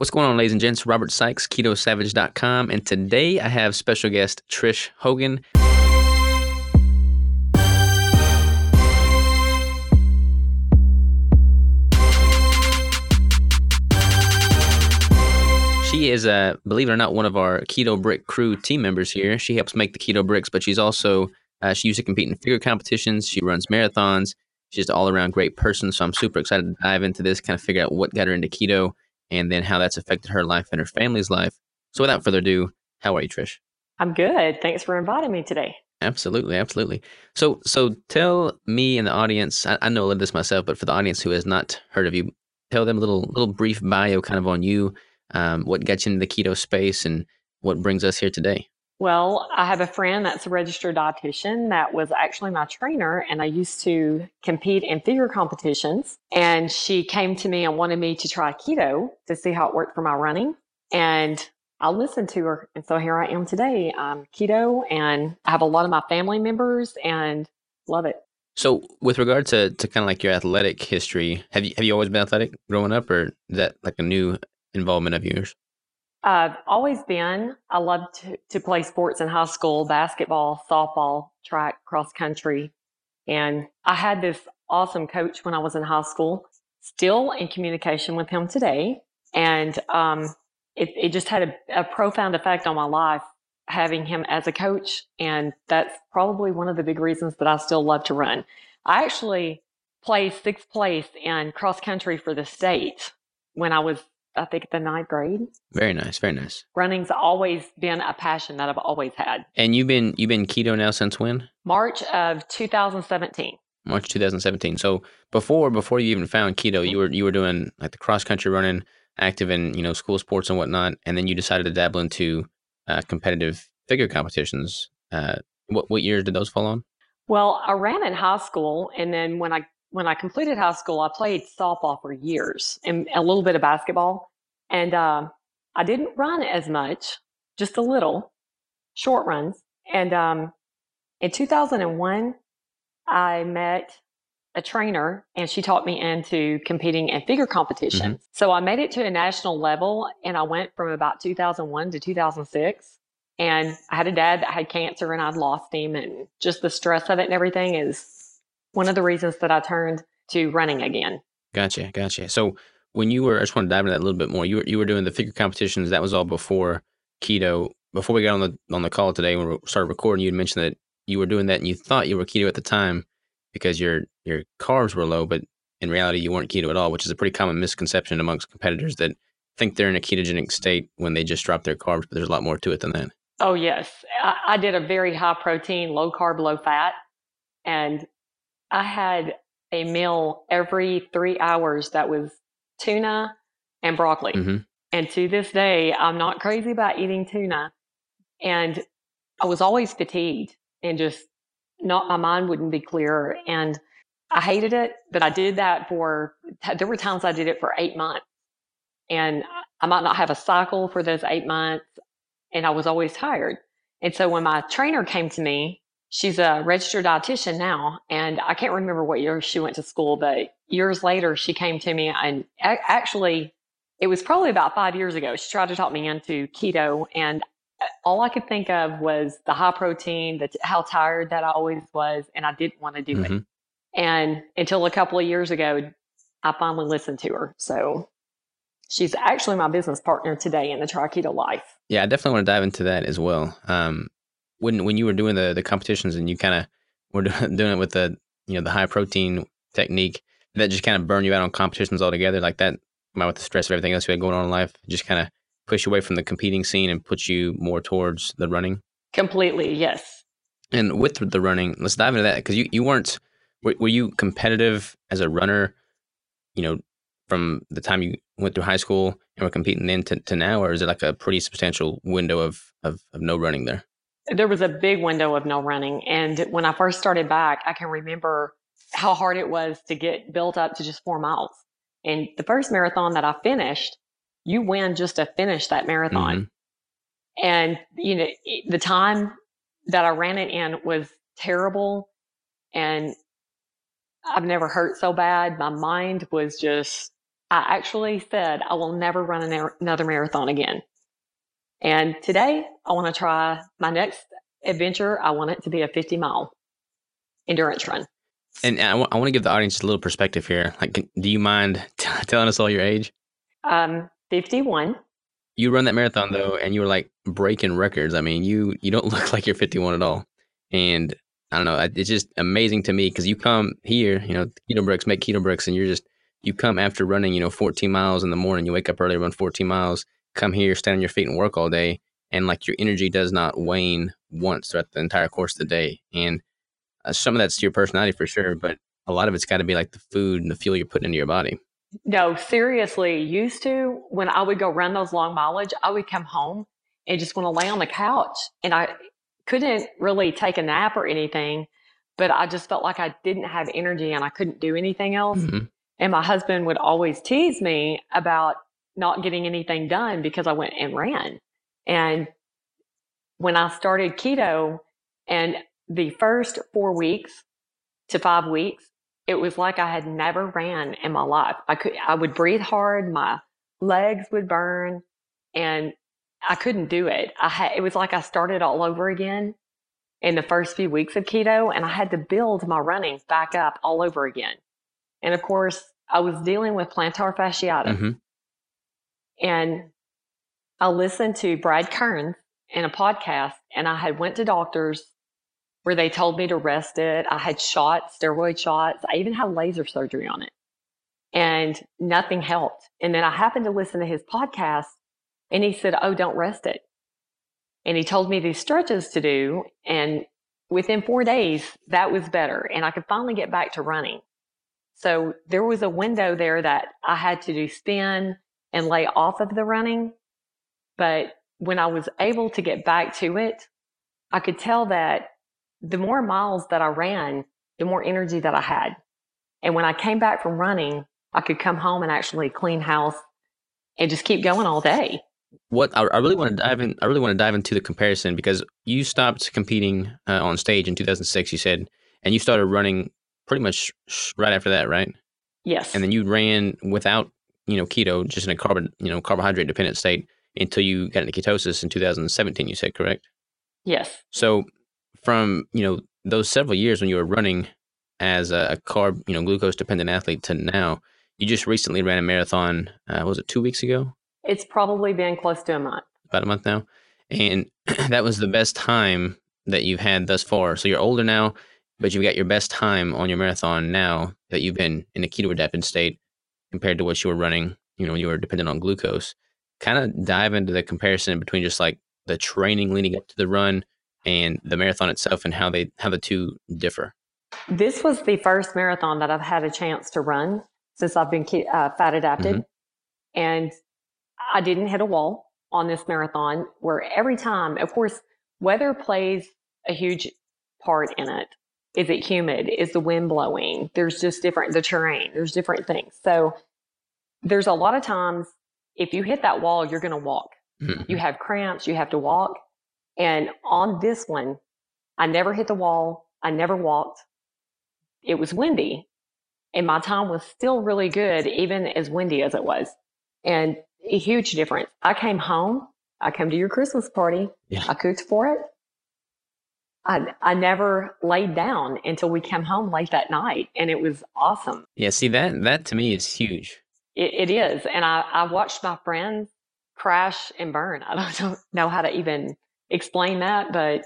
What's going on, ladies and gents? Robert Sykes, KetoSavage.com, and today I have special guest Trish Hogan. She is, believe it or not, one of our Keto Brick Crew team members here. She helps make the Keto Bricks, but she's also, she used to compete in figure competitions. She runs marathons. She's an all-around great person, so I'm super excited to dive into this, kind of figure out what got her into keto, and then how that's affected her life and her family's life. So without further ado, how are you, Trish? I'm good. Thanks for inviting me today. Absolutely. Absolutely. So tell me and the audience, I know a little of this myself, but for the audience who has not heard of you, tell them a little brief bio kind of on you, what got you into the keto space and what brings us here today. Well, I have a friend that's a registered dietitian that was actually my trainer, and I used to compete in figure competitions, and she came to me and wanted me to try keto to see how it worked for my running, and I listened to her, and so here I am today. I'm keto, and I have a lot of my family members and love it. So with regard to kind of like your athletic history, have you always been athletic growing up, or is that like a new involvement of yours? I've always been. I loved to play sports in high school, basketball, softball, track, cross country. And I had this awesome coach when I was in high school, still in communication with him today. And it just had a profound effect on my life, having him as a coach. And that's probably one of the big reasons that I still love to run. I actually placed sixth place in cross country for the state when I was, I think, the ninth grade. Very nice. Very nice. Running's always been a passion that I've always had. And you've been keto now since when? March of 2017. March 2017. So before you even found keto, you were doing like the cross country running, active in, you know, school sports and whatnot. And then you decided to dabble into competitive figure competitions. What years did those fall on? Well, I ran in high school. And then when I completed high school, I played softball for years and a little bit of basketball. And I didn't run as much, just a little, short runs. And in 2001, I met a trainer, and she taught me into competing in figure competitions. Mm-hmm. So I made it to a national level, and I went from about 2001 to 2006. And I had a dad that had cancer, and I'd lost him. And just the stress of it and everything is one of the reasons that I turned to running again. Gotcha. So when you were, I just want to dive into that a little bit more. You were doing the figure competitions. That was all before keto. Before we got on the call today, when we started recording, you had mentioned that you were doing that and you thought you were keto at the time because your carbs were low, but in reality, you weren't keto at all, which is a pretty common misconception amongst competitors that think they're in a ketogenic state when they just drop their carbs, but there's a lot more to it than that. Oh, yes. I did a very high protein, low carb, low fat, and I had a meal every 3 hours that was tuna and broccoli. Mm-hmm. And to this day, I'm not crazy about eating tuna. And I was always fatigued and just not, my mind wouldn't be clear. And I hated it, but I did that there were times I did it for 8 months. And I might not have a cycle for those 8 months. And I was always tired. And so when my trainer came to me, she's a registered dietitian now, and I can't remember what year she went to school, but years later, she came to me, and actually, it was probably about 5 years ago. She tried to talk me into keto, and all I could think of was the high protein, how tired that I always was, and I didn't want to do it. And until a couple of years ago, I finally listened to her. So she's actually my business partner today in the Tri Keto Life. Yeah, I definitely want to dive into that as well. When you were doing the competitions and you kind of were doing it with the high protein technique, that just kind of burn you out on competitions altogether, like that, with the stress of everything else you had going on in life, just kind of push you away from the competing scene and put you more towards the running? Completely, yes. And with the running, let's dive into that, because were you competitive as a runner, you know, from the time you went through high school and were competing then to now, or is it like a pretty substantial window of no running there? There was a big window of no running. And when I first started back, I can remember how hard it was to get built up to just 4 miles. And the first marathon that I finished, you win just to finish that marathon. Mm-hmm. And, you know, the time that I ran it in was terrible. And I've never hurt so bad. My mind was just I actually said I will never run another marathon again. And today I want to try my next adventure. I want it to be a 50-mile endurance run. And I want to give the audience a little perspective here. Like, do you mind telling us all your age? 51. You run that marathon though, and you were like breaking records. I mean, you don't look like you're 51 at all. And I don't know, it's just amazing to me because you come here, you know, Keto Bricks make Keto Bricks, and you come after running, you know, 14 miles in the morning. You wake up early, run 14 miles, come here, stand on your feet and work all day. And like your energy does not wane once throughout the entire course of the day. And some of that's your personality for sure, but a lot of it's got to be like the food and the fuel you're putting into your body. No, seriously, used to, when I would go run those long mileage, I would come home and just want to lay on the couch. And I couldn't really take a nap or anything, but I just felt like I didn't have energy and I couldn't do anything else. Mm-hmm. And my husband would always tease me about not getting anything done because I went and ran. And when I started keto, and the first 4 weeks to 5 weeks, it was like I had never ran in my life. I would breathe hard, my legs would burn, and I couldn't do it. It was like I started all over again in the first few weeks of keto, and I had to build my running back up all over again. And of course, I was dealing with plantar fasciitis. Mm-hmm. And I listened to Brad Kearns in a podcast, and I had went to doctors where they told me to rest it. I had shots, steroid shots. I even had laser surgery on it, and nothing helped. And then I happened to listen to his podcast, and he said, "Oh, don't rest it." And he told me these stretches to do. And within 4 days, that was better. And I could finally get back to running. So there was a window there that I had to do spin and lay off of the running. But when I was able to get back to it, I could tell that the more miles that I ran, the more energy that I had. And when I came back from running, I could come home and actually clean house and just keep going all day. What I really want to dive in, I really want to dive into the comparison, because you stopped competing on stage in 2006, you said, and you started running pretty much right after that, right? Yes. And then you ran without, you know, keto, just in a carbohydrate dependent state until you got into ketosis in 2017, you said, correct? Yes. So from, you know, those several years when you were running as a carb, you know, glucose dependent athlete to now, you just recently ran a marathon, was it 2 weeks ago? It's probably been close to a month. About a month now. And that was the best time that you've had thus far. So you're older now, but you've got your best time on your marathon now that you've been in a keto adapted state compared to what you were running, you know, when you were dependent on glucose. Kind of dive into the comparison between just like the training leading up to the run and the marathon itself, and how the two differ. This was the first marathon that I've had a chance to run since I've been fat adapted. Mm-hmm. And I didn't hit a wall on this marathon, where every time, of course, weather plays a huge part in it. Is it humid? Is the wind blowing? There's just the terrain, there's different things. So there's a lot of times if you hit that wall, you're going to walk. Mm-hmm. You have cramps, you have to walk. And on this one, I never hit the wall. I never walked. It was windy, and my time was still really good, even as windy as it was. And a huge difference. I came home. I came to your Christmas party. Yeah. I cooked for it. I never laid down until we came home late that night, and it was awesome. Yeah, see, that to me is huge. It is. And I watched my friends crash and burn. I don't know how to even explain that, but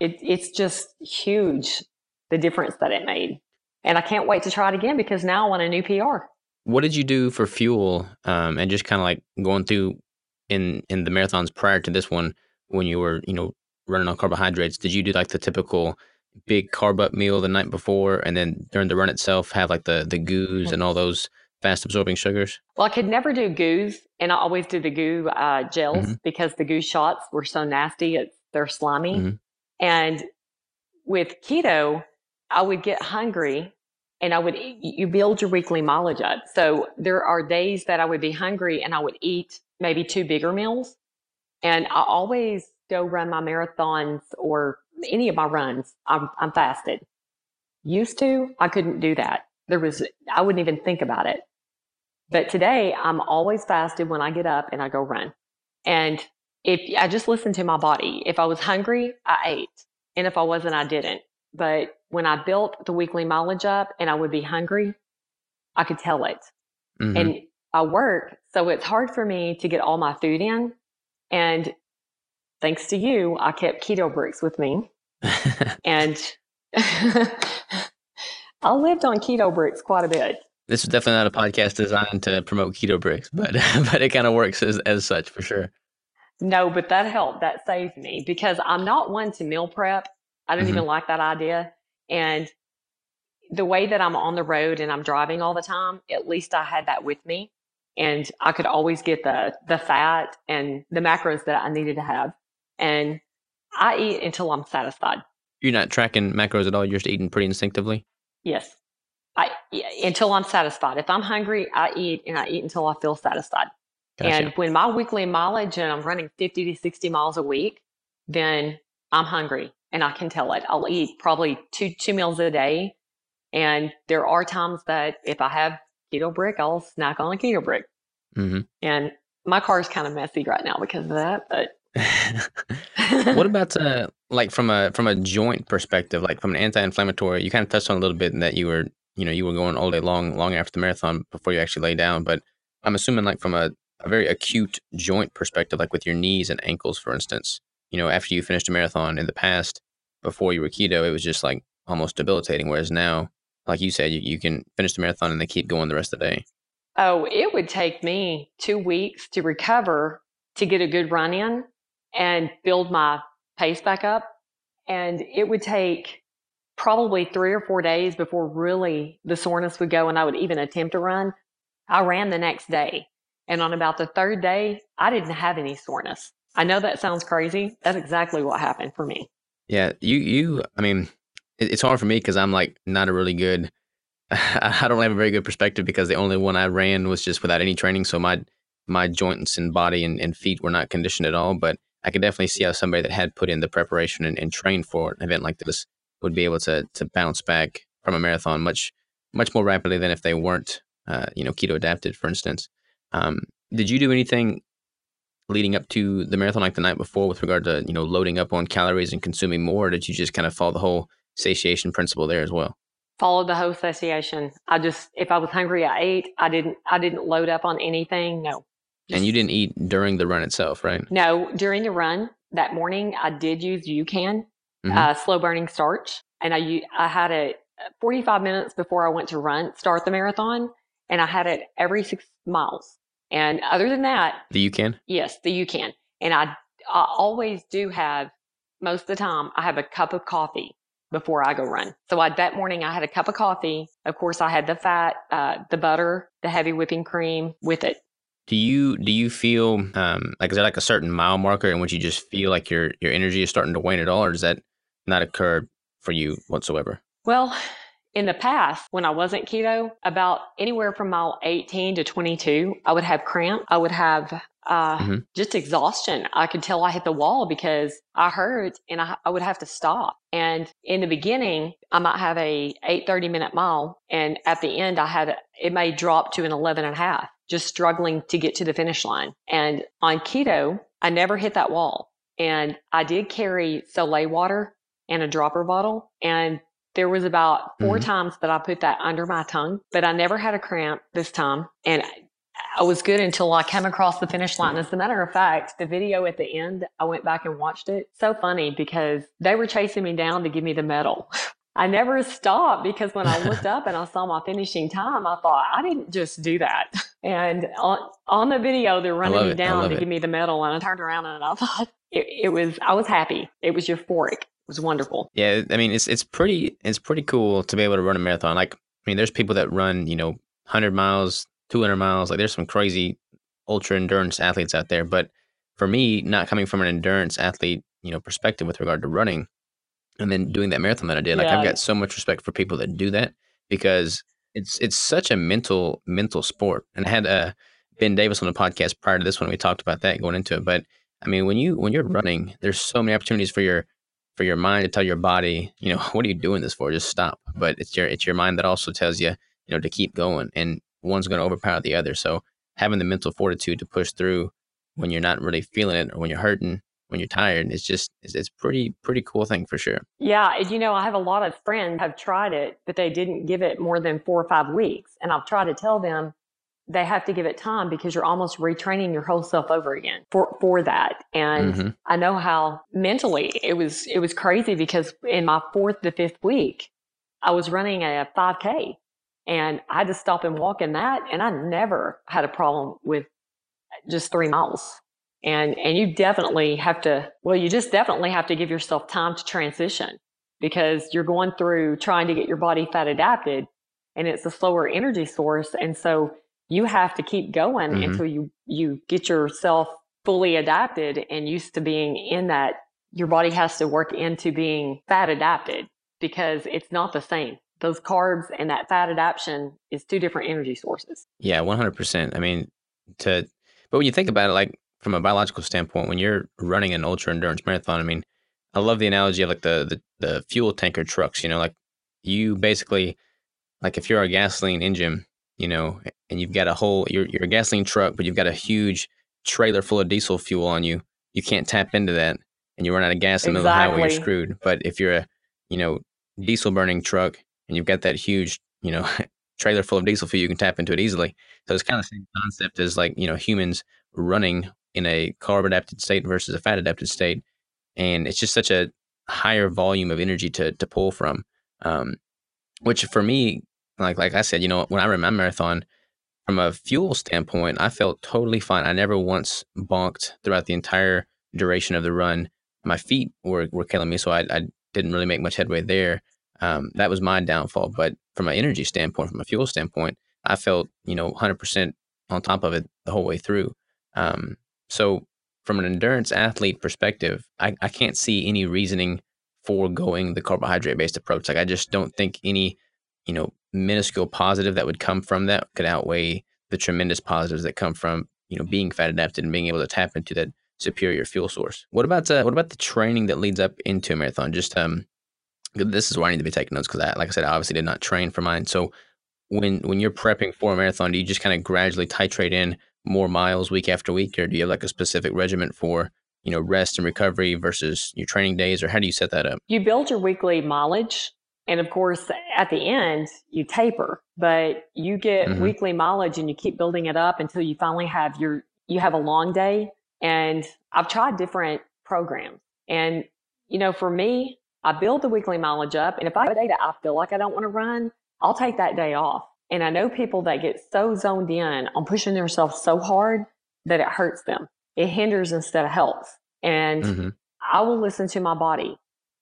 it's just huge, the difference that it made. And I can't wait to try it again, because now I want a new PR. What did you do for fuel? And just kind of like going through in the marathons prior to this one, when you were, you know, running on carbohydrates, did you do like the typical big carb up meal the night before, and then during the run itself have like the goos and all those fast absorbing sugars? Well, I could never do goos, and I always do the goo gels, mm-hmm, because the goo shots were so nasty. They're slimy. Mm-hmm. And with keto, I would get hungry, and you build your weekly mileage up. So there are days that I would be hungry, and I would eat maybe two bigger meals. And I always go run my marathons or any of my runs. I'm fasted. Used to, I couldn't do that. I wouldn't even think about it. But today I'm always fasted when I get up and I go run. And if I just listened to my body, if I was hungry, I ate. And if I wasn't, I didn't. But when I built the weekly mileage up and I would be hungry, I could tell it. Mm-hmm. And I work. So it's hard for me to get all my food in. And thanks to you, I kept keto bricks with me. And I lived on keto bricks quite a bit. This is definitely not a podcast designed to promote keto bricks, but it kind of works as such for sure. No, but that helped. That saved me because I'm not one to meal prep. I didn't even like that idea. And the way that I'm on the road and I'm driving all the time, at least I had that with me. And I could always get the fat and the macros that I needed to have. And I eat until I'm satisfied. You're not tracking macros at all. You're just eating pretty instinctively? Yes. Until I'm satisfied. If I'm hungry, I eat, and I eat until I feel satisfied. Gotcha. And when my weekly mileage and I'm running 50 to 60 miles a week, then I'm hungry and I can tell it. I'll eat probably two meals a day. And there are times that if I have keto brick, I'll snack on a keto brick. Mm-hmm. And my car is kind of messy right now because of that. But what about like from a joint perspective, like from an anti-inflammatory? You kind of touched on a little bit in that you were going all day long after the marathon before you actually lay down. But I'm assuming like from a very acute joint perspective, like with your knees and ankles, for instance, after you finished a marathon in the past, before you were keto, it was just like almost debilitating. Whereas now, like you said, you can finish the marathon and then keep going the rest of the day. Oh, it would take me 2 weeks to recover, to get a good run in and build my pace back up. And it would take probably 3 or 4 days before really the soreness would go and I would even attempt to run. I ran the next day. And on about the third day, I didn't have any soreness. I know that sounds crazy. That's exactly what happened for me. Yeah. I mean, it's hard for me because I'm like not a really good, I don't have a very good perspective because the only one I ran was just without any training. So my joints and body and feet were not conditioned at all. But I could definitely see how somebody that had put in the preparation and trained for an event like this would be able to bounce back from a marathon much more rapidly than if they weren't, keto adapted, for instance. Did you do anything leading up to the marathon, like the night before, with regard to, loading up on calories and consuming more? Or did you just kind of follow the whole satiation principle there as well? Followed the whole satiation. If I was hungry, I ate. I didn't load up on anything. No. And you didn't eat during the run itself, right? No, during the run that morning, I did use UCAN, slow burning starch. And I had it 45 minutes before I went to start the marathon. And I had it every 6 miles. And other than that, the UCAN? Yes, the UCAN. And I always do have, most of the time, I have a cup of coffee before I go run. So that morning I had a cup of coffee. Of course, I had the fat, the butter, the heavy whipping cream with it. Do you feel like, is there like a certain mile marker in which you just feel like your energy is starting to wane at all, or does that not occur for you whatsoever? Well, in the past, when I wasn't keto, about anywhere from mile 18 to 22, I would have cramp. I would have just exhaustion. I could tell I hit the wall because I hurt and I would have to stop. And in the beginning, I might have a 8:30 minute mile. And at the end, it may drop to an 11.5, just struggling to get to the finish line. And on keto, I never hit that wall. And I did carry Soleil water and a dropper bottle. And there was about 4 times that I put that under my tongue, but I never had a cramp this time. And I was good until I came across the finish line. As a matter of fact, the video at the end, I went back and watched it. So funny because they were chasing me down to give me the medal. I never stopped because when I looked up and I saw my finishing time, I thought, I didn't just do that. And on the video, they're running me down to give me the medal. And I turned around and I thought, I was happy. It was euphoric. It was wonderful. Yeah, I mean, it's pretty cool to be able to run a marathon. Like, I mean, there's people that run, 100 miles, 200 miles. Like, there's some crazy ultra endurance athletes out there. But for me, not coming from an endurance athlete, perspective with regard to running, and then doing that marathon that I did, like, yeah. I've got so much respect for people that do that because it's such a mental sport. And I had Ben Davis on the podcast prior to this one. We talked about that going into it. But I mean, when you're running, there's so many opportunities for your mind to tell your body, what are you doing this for? Just stop. But it's your mind that also tells you, to keep going. And one's going to overpower the other. So having the mental fortitude to push through when you're not really feeling it, or when you're hurting, when you're tired, it's just, it's pretty cool thing for sure. Yeah. You know, I have a lot of friends have tried it, but they didn't give it more than 4 or 5 weeks. And I've tried to tell them they have to give it time, because you're almost retraining your whole self over again for that. And mm-hmm. I know how mentally it was crazy, because in my 4th to 5th week, I was running a 5K and I had to stop and walk in that. And I never had a problem with just 3 miles. And you definitely have to, well, you just definitely have to give yourself time to transition, because you're going through trying to get your body fat adapted, and it's a slower energy source. And so you have to keep going mm-hmm. until you get yourself fully adapted and used to being in that. Your body has to work into being fat adapted, because it's not the same. Those carbs and that fat adaptation is 2 different energy sources. Yeah, 100%. I mean, but when you think about it, like, from a biological standpoint, when you're running an ultra endurance marathon, I mean, I love the analogy of like the fuel tanker trucks, you know, like you basically, like if you're a gasoline engine, you know, and you've got a whole, you're a gasoline truck, but you've got a huge trailer full of diesel fuel on you, you can't tap into that and you run out of gas in the middle of the highway, you're screwed. But if you're a, you know, diesel burning truck and you've got that huge, you know, trailer full of diesel fuel, you can tap into it easily. So it's kind of the same concept as like, you know, humans running in a carb adapted state versus a fat adapted state. And it's just such a higher volume of energy to pull from, which for me, like I said, you know, when I ran my marathon, from a fuel standpoint, I felt totally fine. I never once bonked throughout the entire duration of the run. My feet were killing me, so I didn't really make much headway there. That was my downfall. But from an energy standpoint, from a fuel standpoint, I felt, you know, 100% on top of it the whole way through. So from an endurance athlete perspective, I can't see any reasoning for going the carbohydrate-based approach. Like, I just don't think any, you know, minuscule positive that would come from that could outweigh the tremendous positives that come from, you know, being fat adapted and being able to tap into that superior fuel source. What about the training that leads up into a marathon? Just, this is where I need to be taking notes, because like I said, I obviously did not train for mine. So when you're prepping for a marathon, do you just kind of gradually titrate in more miles week after week, or do you have like a specific regimen for, you know, rest and recovery versus your training days, or how do you set that up? You build your weekly mileage, and of course at the end you taper, but you get mm-hmm. weekly mileage and you keep building it up until you finally have you have a long day. And I've tried different programs, and you know, for me, I build the weekly mileage up, and if I have a day that I feel like I don't want to run, I'll take that day off. And I know people that get so zoned in on pushing themselves so hard that it hurts them. It hinders instead of helps. And mm-hmm. I will listen to my body.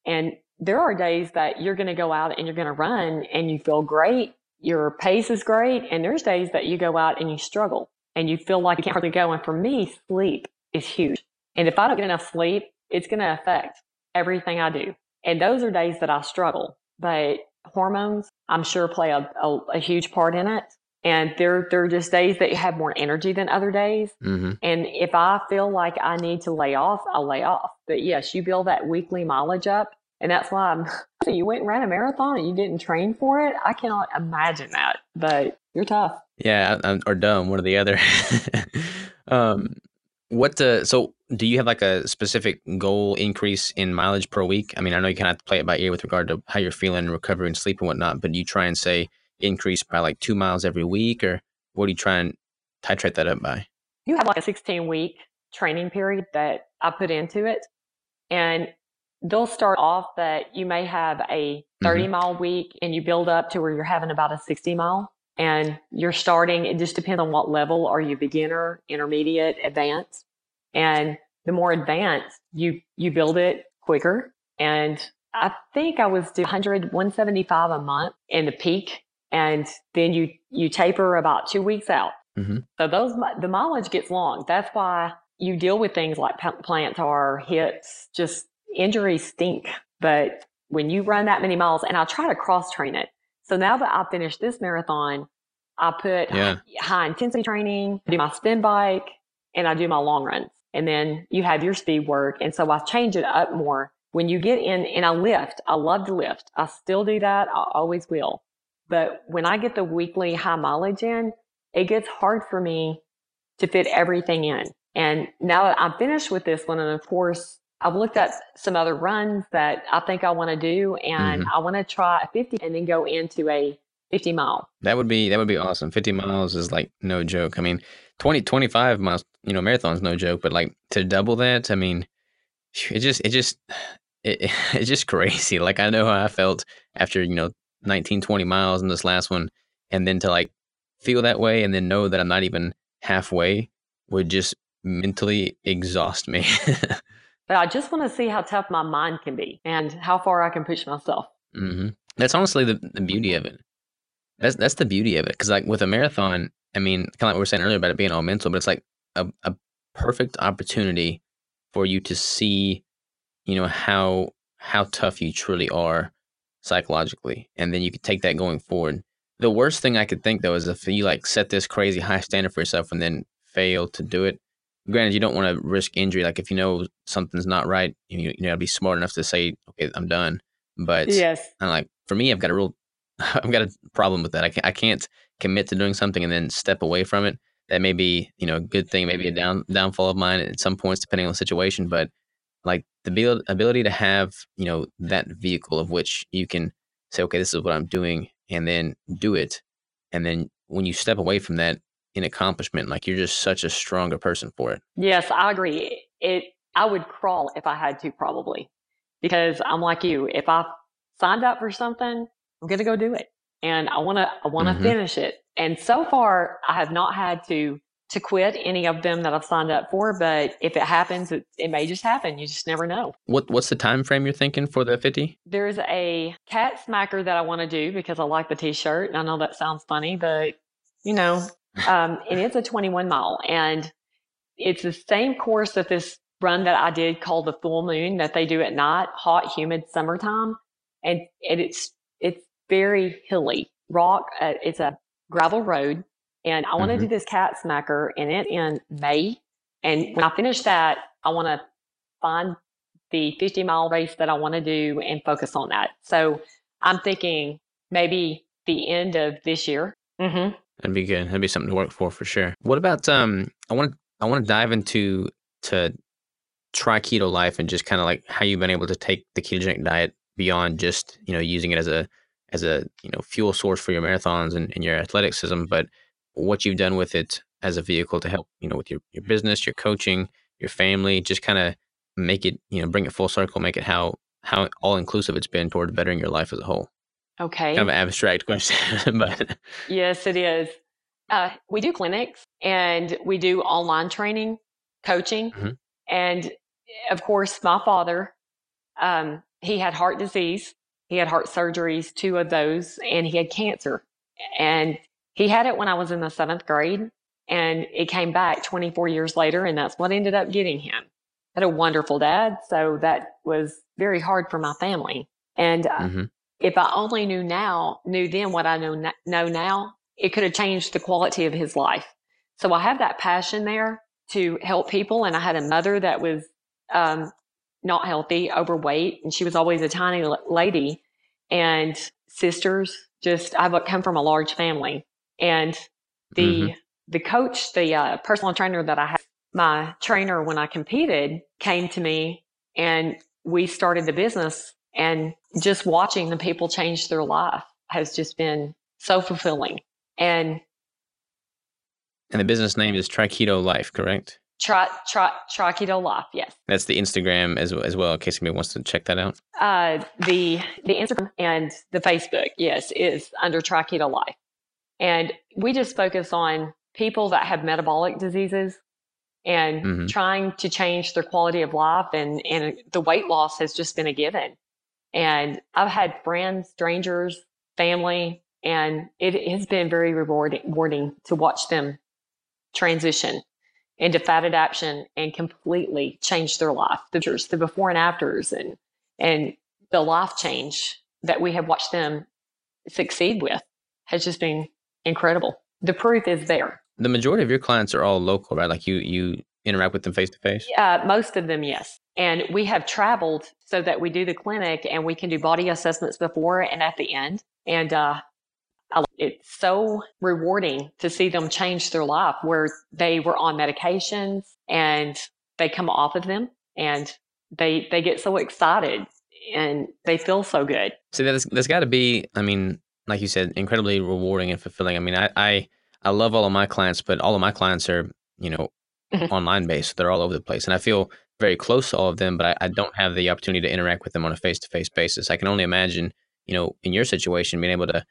And there are days that you're going to go out and you're going to run and you feel great. Your pace is great. And there's days that you go out and you struggle and you feel like you can't really go. And for me, sleep is huge. And if I don't get enough sleep, it's going to affect everything I do. And those are days that I struggle. But hormones, I'm sure, play a huge part in it. And there are just days that you have more energy than other days. Mm-hmm. And if I feel like I need to lay off, I'll lay off. But yes, you build that weekly mileage up. And that's why so you went and ran a marathon and you didn't train for it. I cannot imagine that, but you're tough. Yeah. Or dumb, one or the other. So do you have like a specific goal increase in mileage per week? I mean, I know you kind of have to play it by ear with regard to how you're feeling, recovery and sleep and whatnot, but do you try and say increase by like 2 miles every week, or what do you try and titrate that up by? You have like a 16-week training period that I put into it, and they'll start off that you may have a 30-mile mm-hmm. week, and you build up to where you're having about a 60-mile. And you're starting, it just depends on what level. Are you beginner, intermediate, advanced? And the more advanced, you build it quicker. And I think I was doing 175 a month in the peak. And then you taper about 2 weeks out. Mm-hmm. So the mileage gets long. That's why you deal with things like plantar, hips, just injuries stink. But when you run that many miles, and I try to cross train it. So now that I finished this marathon, I put high intensity training, do my spin bike, and I do my long runs. And then you have your speed work. And so I change it up more. When you get in, and I lift, I love to lift. I still do that. I always will. But when I get the weekly high mileage in, it gets hard for me to fit everything in. And now that I'm finished with this one, and of course, I've looked at some other runs that I think I want to do, and I want to try a 50 and then go into a 50 mile. That would be awesome. 50 miles is like no joke. I mean, 25 miles, marathon's no joke, but like to double that, I mean, it's just crazy. Like I know how I felt after, 19, 20 miles in this last one, and then to like feel that way and then know that I'm not even halfway would just mentally exhaust me. But I just want to see how tough my mind can be and how far I can push myself. Mm-hmm. That's honestly the beauty of it. That's the beauty of it. Because like with a marathon, I mean, kind of like what we were saying earlier about it being all mental, but it's like a perfect opportunity for you to see, how tough you truly are psychologically. And then you can take that going forward. The worst thing I could think though is if you like set this crazy high standard for yourself and then fail to do it. Granted, you don't want to risk injury. Like if you know something's not right, you be smart enough to say, okay, I'm done. But yes, I'm like, for me, I've got a problem with that. I can't commit to doing something and then step away from it. That may be, a good thing, maybe a downfall of mine at some points, depending on the situation. But like the ability to have, that vehicle of which you can say, okay, this is what I'm doing, and then do it. And then when you step away from that, in accomplishment, like you're just such a stronger person for it. Yes, I agree. I would crawl if I had to, probably, because I'm like you. If I signed up for something, I'm gonna go do it, and I wanna finish it. And so far, I have not had to quit any of them that I've signed up for. But if it happens, it may just happen. You just never know. What's the time frame you're thinking for the 50? There's a cat smacker that I want to do because I like the T-shirt, and I know that sounds funny, but and it's a 21 mile, and it's the same course of this run that I did called the Full Moon that they do at night, hot, humid summertime. And it's very hilly rock. It's a gravel road, and I want to do this cat smacker in it in May. And when I finish that, I want to find the 50 mile race that I want to do and focus on that. So I'm thinking maybe the end of this year. Mm-hmm. That'd be good. That'd be something to work for sure. What about I want to dive into Tri Keto Life and just kind of like how you've been able to take the ketogenic diet beyond just, using it as a fuel source for your marathons and your athleticism, but what you've done with it as a vehicle to help, with your business, your coaching, your family, just kind of make it, bring it full circle, make it how all inclusive it's been toward bettering your life as a whole. Okay. Kind of an abstract question, but. Yes, it is. We do clinics, and we do online training, coaching. Mm-hmm. And of course, my father, he had heart disease. He had heart surgeries, 2 of those, and he had cancer. And he had it when I was in the 7th grade, and it came back 24 years later, and that's what ended up getting him. I had a wonderful dad, so that was very hard for my family. And if I only knew then what I know now, it could have changed the quality of his life. So I have that passion there to help people. And I had a mother that was not healthy, overweight, and she was always a tiny lady. And sisters, I've come from a large family. And the coach, the personal trainer that I had, my trainer when I competed, came to me, and we started the business. And just watching the people change their life has just been so fulfilling. And the business name is Tri Keto Life, correct? Tri Keto Life, yes. That's the Instagram as well, in case anybody wants to check that out. The Instagram and the Facebook, yes, is under Tri Keto Life. And we just focus on people that have metabolic diseases and trying to change their quality of life. And the weight loss has just been a given. And I've had friends, strangers, family, and it has been very rewarding to watch them transition into fat adaptation and completely change their life. The before and afters and the life change that we have watched them succeed with has just been incredible. The proof is there. The majority of your clients are all local, right? Like you interact with them face to face? Most of them, yes. And we have traveled so that we do the clinic, and we can do body assessments before and at the end. And It's so rewarding to see them change their life where they were on medications and they come off of them and they get so excited and they feel so good. So there's got to be, I mean, like you said, incredibly rewarding and fulfilling. I mean, I love all of my clients, but all of my clients are, you know, online based. They're all over the place. And I feel very close to all of them, but I don't have the opportunity to interact with them on a face-to-face basis. I can only imagine, you know, in your situation, being able to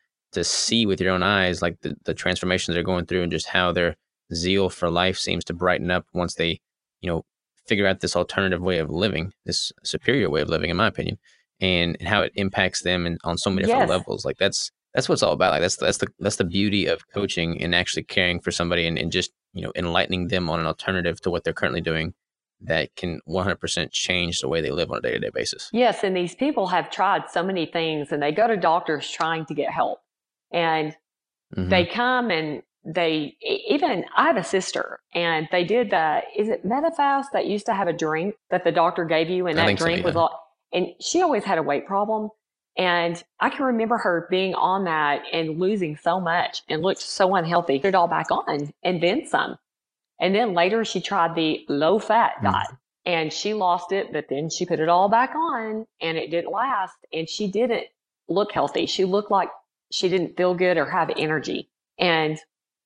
see with your own eyes, like the transformations they're going through and just how their zeal for life seems to brighten up once they, you know, figure out this alternative way of living, this superior way of living, in my opinion, and how it impacts them and on so many different levels. Like that's what it's all about. Like that's the beauty of coaching and actually caring for somebody and just, you know, enlightening them on an alternative to what they're currently doing that can 100% change the way they live on a day-to-day basis. Yes. And these people have tried so many things and they go to doctors trying to get help and they come and they, even I have a sister and they did the, is it MetaFast that used to have a drink that the doctor gave you? And that drink was all, and she always had a weight problem. And I can remember her being on that and losing so much and looked so unhealthy, put it all back on and then some. And then later she tried the low fat diet and she lost it, but then she put it all back on and it didn't last. And she didn't look healthy. She looked like she didn't feel good or have energy. And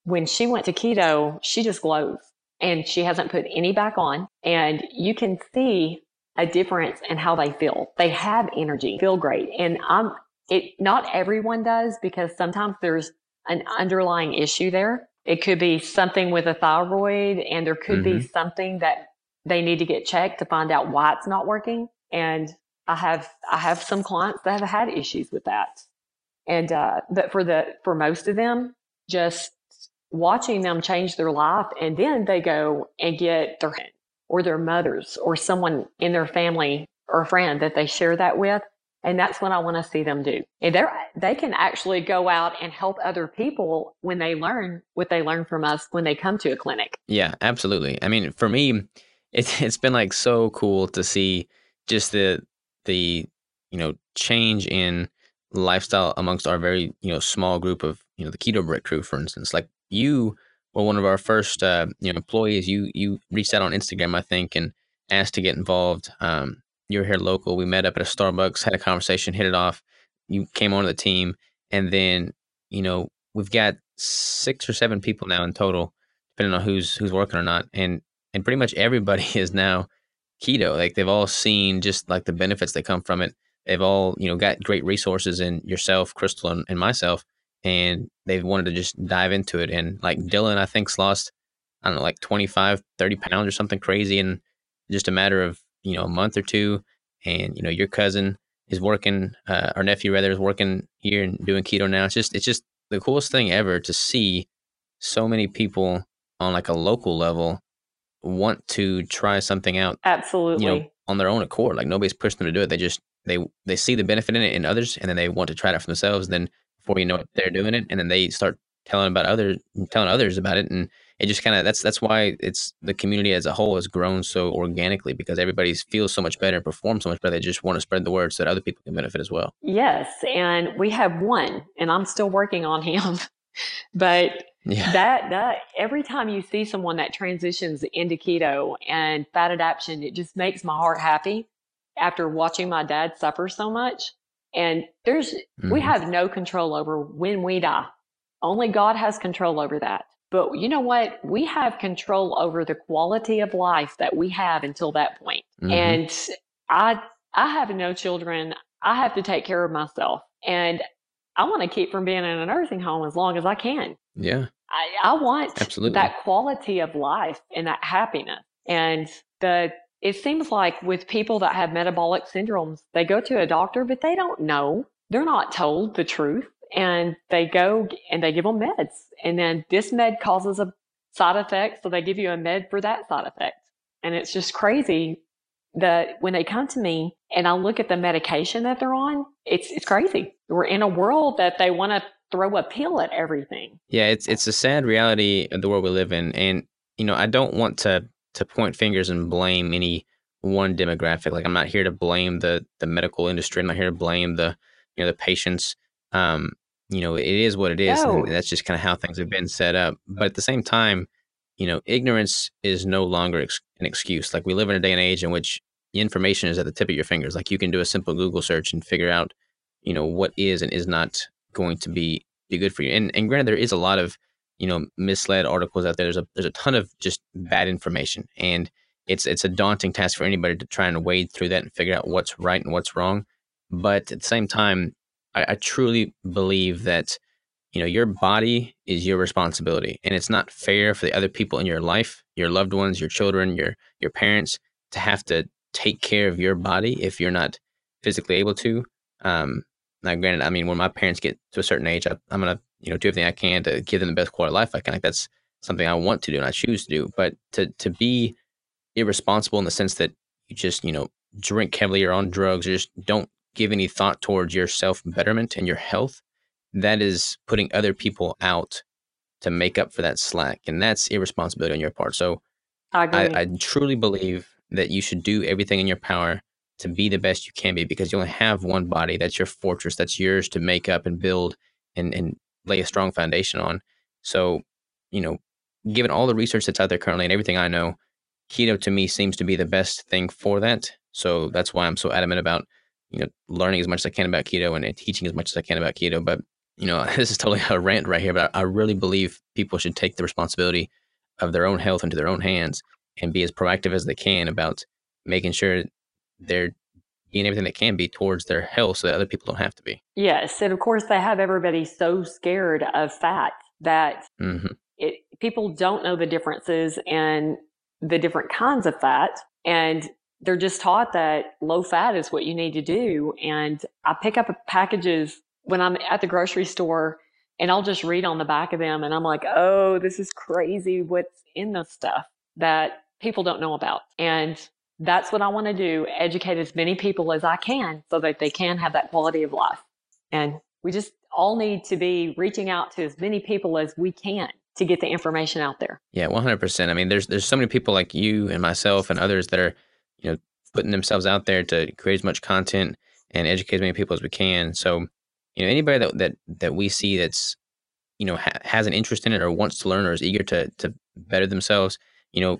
when she went to keto, she just glows and she hasn't put any back on. And you can see a difference in how they feel. They have energy, feel great. And not everyone does, because sometimes there's an underlying issue there. It could be something with a thyroid, and there could be something that they need to get checked to find out why it's not working. And I have some clients that have had issues with that. And but for most of them, just watching them change their life, and then they go and get their friend or their mothers or someone in their family or a friend that they share that with. And that's what I want to see them do. And they can actually go out and help other people when they learn what they learn from us when they come to a clinic. Yeah, absolutely. I mean, for me, it's been like so cool to see just the you know, change in lifestyle amongst our very, you know, small group of, you know, the Keto Brick Crew, for instance. Like you were one of our first you know, employees. You reached out on Instagram, I think, and asked to get involved. You were here local. We met up at a Starbucks, had a conversation, hit it off. You came onto the team. And then, you know, we've got 6 or 7 people now in total, depending on who's working or not. And pretty much everybody is now keto. Like they've all seen just like the benefits that come from it. They've all, you know, got great resources in yourself, Crystal, and myself. And they've wanted to just dive into it. And like Dylan, I think's lost, I don't know, like 25, 30 pounds or something crazy in just a matter of, you know, a month or two. And, you know, your cousin is working, our nephew rather is working here and doing keto now. It's just the coolest thing ever to see so many people on like a local level want to try something out. Absolutely. You know, on their own accord. Like nobody's pushing them to do it. They just, they see the benefit in it in others, and then they want to try it for themselves. And then before you know it, they're doing it. And then they start telling others about it. And it just kind of, that's why it's the community as a whole has grown so organically, because everybody feels so much better and performs so much better. They just want to spread the word so that other people can benefit as well. Yes. And we have one, and I'm still working on him, but yeah. that every time you see someone that transitions into keto and fat adaptation, it just makes my heart happy after watching my dad suffer so much. And we have no control over when we die. Only God has control over that. But you know what? We have control over the quality of life that we have until that point. And I have no children. I have to take care of myself. And I want to keep from being in a nursing home as long as I can. Yeah. I want that quality of life and that happiness. And it seems like with people that have metabolic syndromes, they go to a doctor, but they don't know. They're not told the truth. And they go and they give them meds, and then this med causes a side effect, so they give you a med for that side effect. And it's just crazy that when they come to me and I look at the medication that they're on, it's crazy. We're in a world that they want to throw a pill at everything. Yeah, it's a sad reality of the world we live in. And you know, I don't want to point fingers and blame any one demographic. Like I'm not here to blame the medical industry. I'm not here to blame the patients. you know, it is what it is. No. And that's just kind of how things have been set up. But at the same time, you know, ignorance is no longer an excuse. Like, we live in a day and age in which information is at the tip of your fingers. Like, you can do a simple Google search and figure out, you know, what is and is not going to be good for you. And granted, there is a lot of, you know, misled articles out there. There's a ton of just bad information, and it's a daunting task for anybody to try and wade through that and figure out what's right and what's wrong. But at the same time, I truly believe that, you know, your body is your responsibility, and it's not fair for the other people in your life, your loved ones, your children, your parents, to have to take care of your body if you're not physically able to. Now, granted, I mean, when my parents get to a certain age, I'm going to, you know, do everything I can to give them the best quality of life I can. Like, that's something I want to do and I choose to do. But to be irresponsible in the sense that you just, you know, drink heavily or on drugs, or just don't give any thought towards your self-betterment and your health, that is putting other people out to make up for that slack. And that's irresponsibility on your part. So I truly believe that you should do everything in your power to be the best you can be, because you only have one body. That's your fortress. That's yours to make up and build and lay a strong foundation on. So, you know, given all the research that's out there currently and everything I know, keto to me seems to be the best thing for that. So that's why I'm so adamant about, you know, learning as much as I can about keto and teaching as much as I can about keto. But, you know, this is totally a rant right here, but I really believe people should take the responsibility of their own health into their own hands and be as proactive as they can about making sure they're doing everything they can be towards their health so that other people don't have to be. Yes. And of course, they have everybody so scared of fat that people don't know the differences and the different kinds of fat. And they're just taught that low fat is what you need to do. And I pick up packages when I'm at the grocery store, and I'll just read on the back of them. And I'm like, oh, this is crazy what's in this stuff that people don't know about. And that's what I want to do, educate as many people as I can so that they can have that quality of life. And we just all need to be reaching out to as many people as we can to get the information out there. Yeah, 100%. I mean, there's so many people like you and myself and others that are, you know, putting themselves out there to create as much content and educate as many people as we can. So, you know, anybody that we see that's, you know, has an interest in it or wants to learn or is eager to better themselves, you know,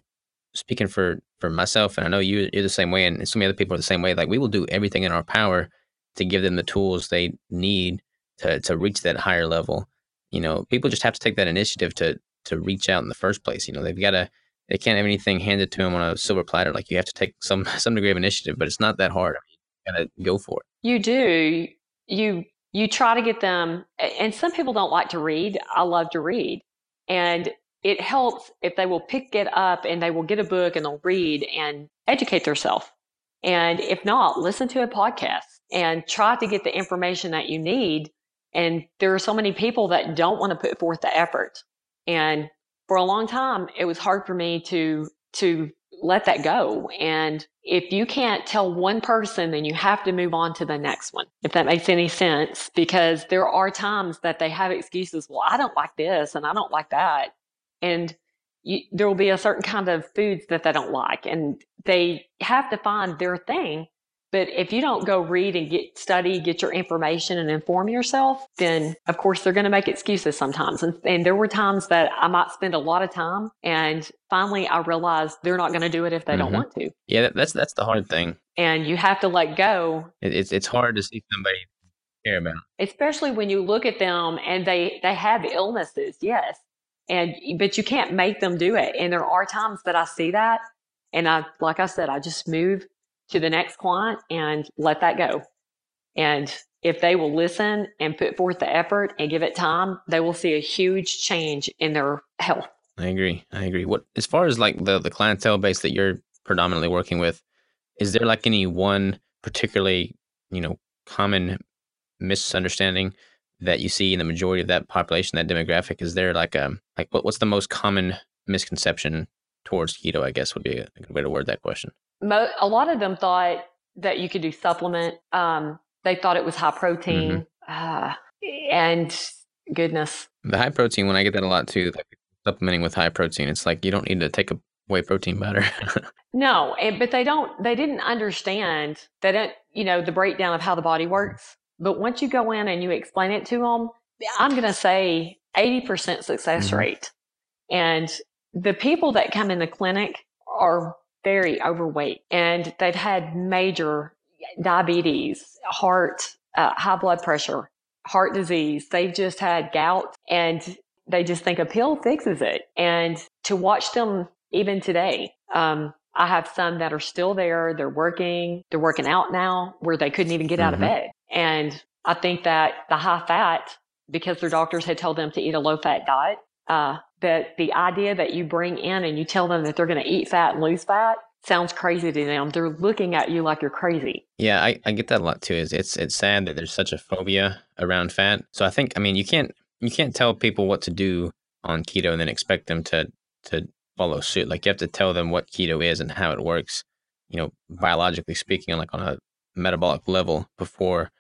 speaking for myself, and I know you're the same way, and so many other people are the same way. Like, we will do everything in our power to give them the tools they need to reach that higher level. You know, people just have to take that initiative to reach out in the first place. You know, they can't have anything handed to them on a silver platter. Like, you have to take some degree of initiative, but it's not that hard. I mean, you gotta go for it. You do. You try to get them, and some people don't like to read. I love to read, and it helps if they will pick it up and they will get a book and they'll read and educate themselves. And if not, listen to a podcast and try to get the information that you need. And there are so many people that don't want to put forth the effort. And for a long time, it was hard for me to let that go. And if you can't tell one person, then you have to move on to the next one, if that makes any sense, because there are times that they have excuses. Well, I don't like this and I don't like that. And there will be a certain kind of foods that they don't like, and they have to find their thing. But if you don't go read and get your information and inform yourself, then of course they're going to make excuses sometimes. And there were times that I might spend a lot of time, and finally I realized they're not going to do it if they don't want to. Yeah, that's the hard thing. And you have to let go. It's hard to see somebody care about, especially when you look at them and they have illnesses. Yes. But you can't make them do it. And there are times that I see that. And like I said, I just move to the next client and let that go. And if they will listen and put forth the effort and give it time, they will see a huge change in their health. I agree. What, as far as like the clientele base that you're predominantly working with, is there like any one particularly, you know, common misunderstanding that you see in the majority of that population, that demographic? Is there like what's the most common misconception towards keto, I guess would be a good way to word that question? A lot of them thought that you could do supplement. They thought it was high protein, and goodness. The high protein, when I get that a lot too, like supplementing with high protein, it's like, you don't need to take a whey protein powder. No, but they didn't understand that, you know, the breakdown of how the body works. But once you go in and you explain it to them, I'm going to say 80% success mm-hmm. rate. And the people that come in the clinic are very overweight, and they've had major diabetes, heart, high blood pressure, heart disease. They've just had gout, and they just think a pill fixes it. And to watch them even today, I have some that are still there. They're working out now where they couldn't even get out mm-hmm. of bed. And I think that the high fat, because their doctors had told them to eat a low fat diet, that the idea that you bring in and you tell them that they're going to eat fat and lose fat sounds crazy to them. They're looking at you like you're crazy. Yeah, I get that a lot too. It's sad that there's such a phobia around fat. So I think, I mean, you can't tell people what to do on keto and then expect them to follow suit. Like, you have to tell them what keto is and how it works, you know, biologically speaking, like on a metabolic level, before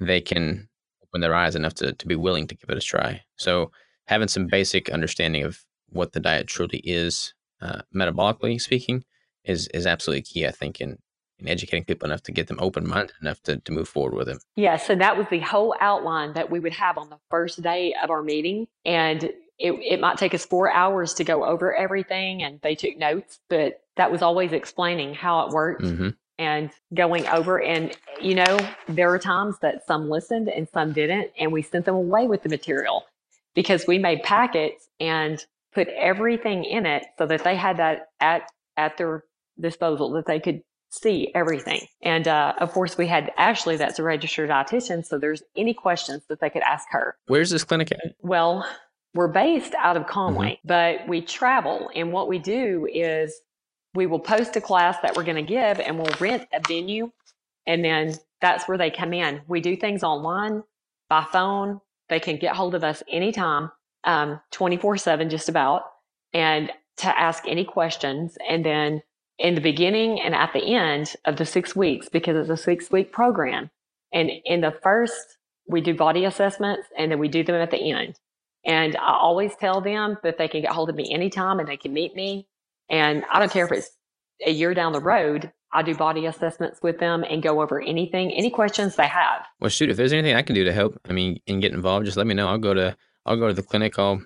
they can open their eyes enough to be willing to give it a try. So having some basic understanding of what the diet truly is, metabolically speaking, is absolutely key, I think, in educating people enough to get them open-minded enough to move forward with it. Yeah, so that was the whole outline that we would have on the first day of our meeting. And it might take us 4 hours to go over everything, and they took notes, but that was always explaining how it worked mm-hmm. and going over. And, you know, there are times that some listened and some didn't, and we sent them away with the material, because we made packets and put everything in it so that they had that at their disposal, that they could see everything. And of course, we had Ashley, that's a registered dietitian, so there's any questions that they could ask her. Where's this clinic at? Well, we're based out of Conway, mm-hmm. but we travel. And what we do is we will post a class that we're going to give, and we'll rent a venue. And then that's where they come in. We do things online, by phone. They can get hold of us anytime, 24/7, just about, and to ask any questions. And then in the beginning and at the end of the 6 weeks, because it's a 6 week program. And in the first, we do body assessments, and then we do them at the end. And I always tell them that they can get hold of me anytime, and they can meet me. And I don't care if it's a year down the road, I do body assessments with them and go over anything, any questions they have. Well, shoot, if there's anything I can do to help, I mean, and get involved, just let me know. I'll go to the clinic. I'll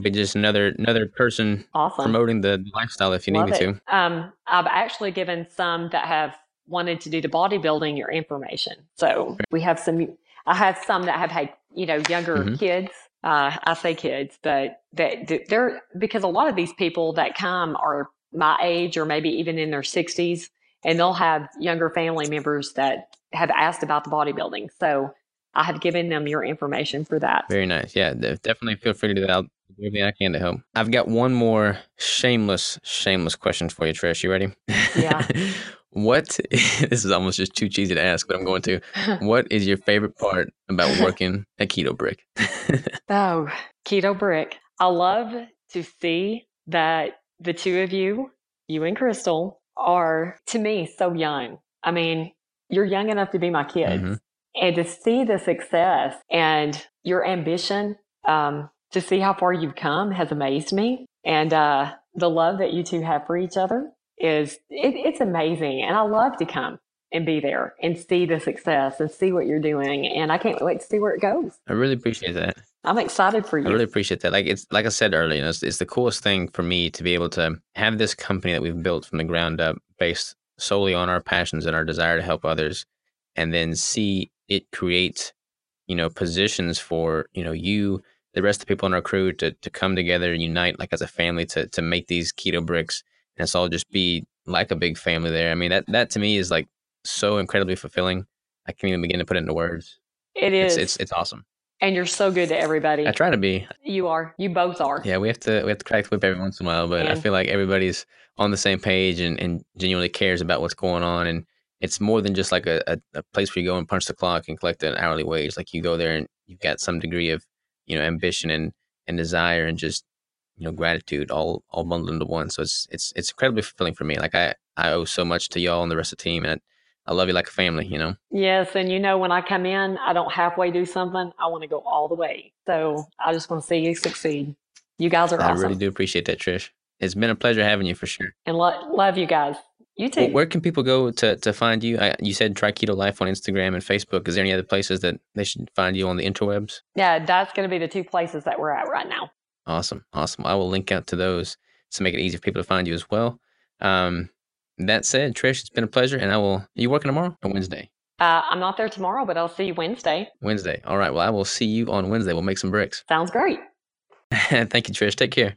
be just another person awesome. Promoting the lifestyle if you Love need me it. To. I've actually given some that have wanted to do the bodybuilding your information. So we have some. I have some that have had, you know, younger mm-hmm. kids. I say kids, but they're, because a lot of these people that come are my age or maybe even in their 60s. And they'll have younger family members that have asked about the bodybuilding. So I have given them your information for that. Very nice. Yeah, definitely feel free to do that. I'll do everything I can to help. I've got one more shameless question for you, Trish. You ready? Yeah. This is almost just too cheesy to ask, but I'm going to. What is your favorite part about working at Keto Brick? Oh, Keto Brick. I love to see that the two of you, you and Crystal, are, to me, so young. I mean, you're young enough to be my kids. Mm-hmm. And to see the success and your ambition, to see how far you've come has amazed me. And the love that you two have for each other it's amazing. And I love to come and be there and see the success and see what you're doing. And I can't wait to see where it goes. I really appreciate that. I'm excited for you. I really appreciate that. Like I said earlier, you know, it's the coolest thing for me to be able to have this company that we've built from the ground up based solely on our passions and our desire to help others, and then see it create, you know, positions for, you know, you, the rest of the people in our crew to come together and unite like as a family to make these Keto Bricks, and it's all just be like a big family there. I mean, that to me is like so incredibly fulfilling. I can't even begin to put it into words. It is. It's awesome. And you're so good to everybody. I try to be. You are. You both are. Yeah, we have to crack the whip every once in a while, but I feel like everybody's on the same page and genuinely cares about what's going on. And it's more than just like a place where you go and punch the clock and collect an hourly wage. Like, you go there and you've got some degree of, you know, ambition and desire and just, you know, gratitude all bundled into one. So it's incredibly fulfilling for me. Like, I owe so much to y'all and the rest of the team, and I love you like a family, you know? Yes. And you know, when I come in, I don't halfway do something. I want to go all the way. So I just want to see you succeed. You guys are awesome. I really do appreciate that, Trish. It's been a pleasure having you for sure. And love you guys. You too. Where can people go to find you? You said Tri Keto Life on Instagram and Facebook. Is there any other places that they should find you on the interwebs? Yeah, that's going to be the two places that we're at right now. Awesome. Awesome. I will link out to those to make it easy for people to find you as well. That said, Trish, it's been a pleasure. And I will, are you working tomorrow or Wednesday? I'm not there tomorrow, but I'll see you Wednesday. Wednesday. All right. Well, I will see you on Wednesday. We'll make some bricks. Sounds great. Thank you, Trish. Take care.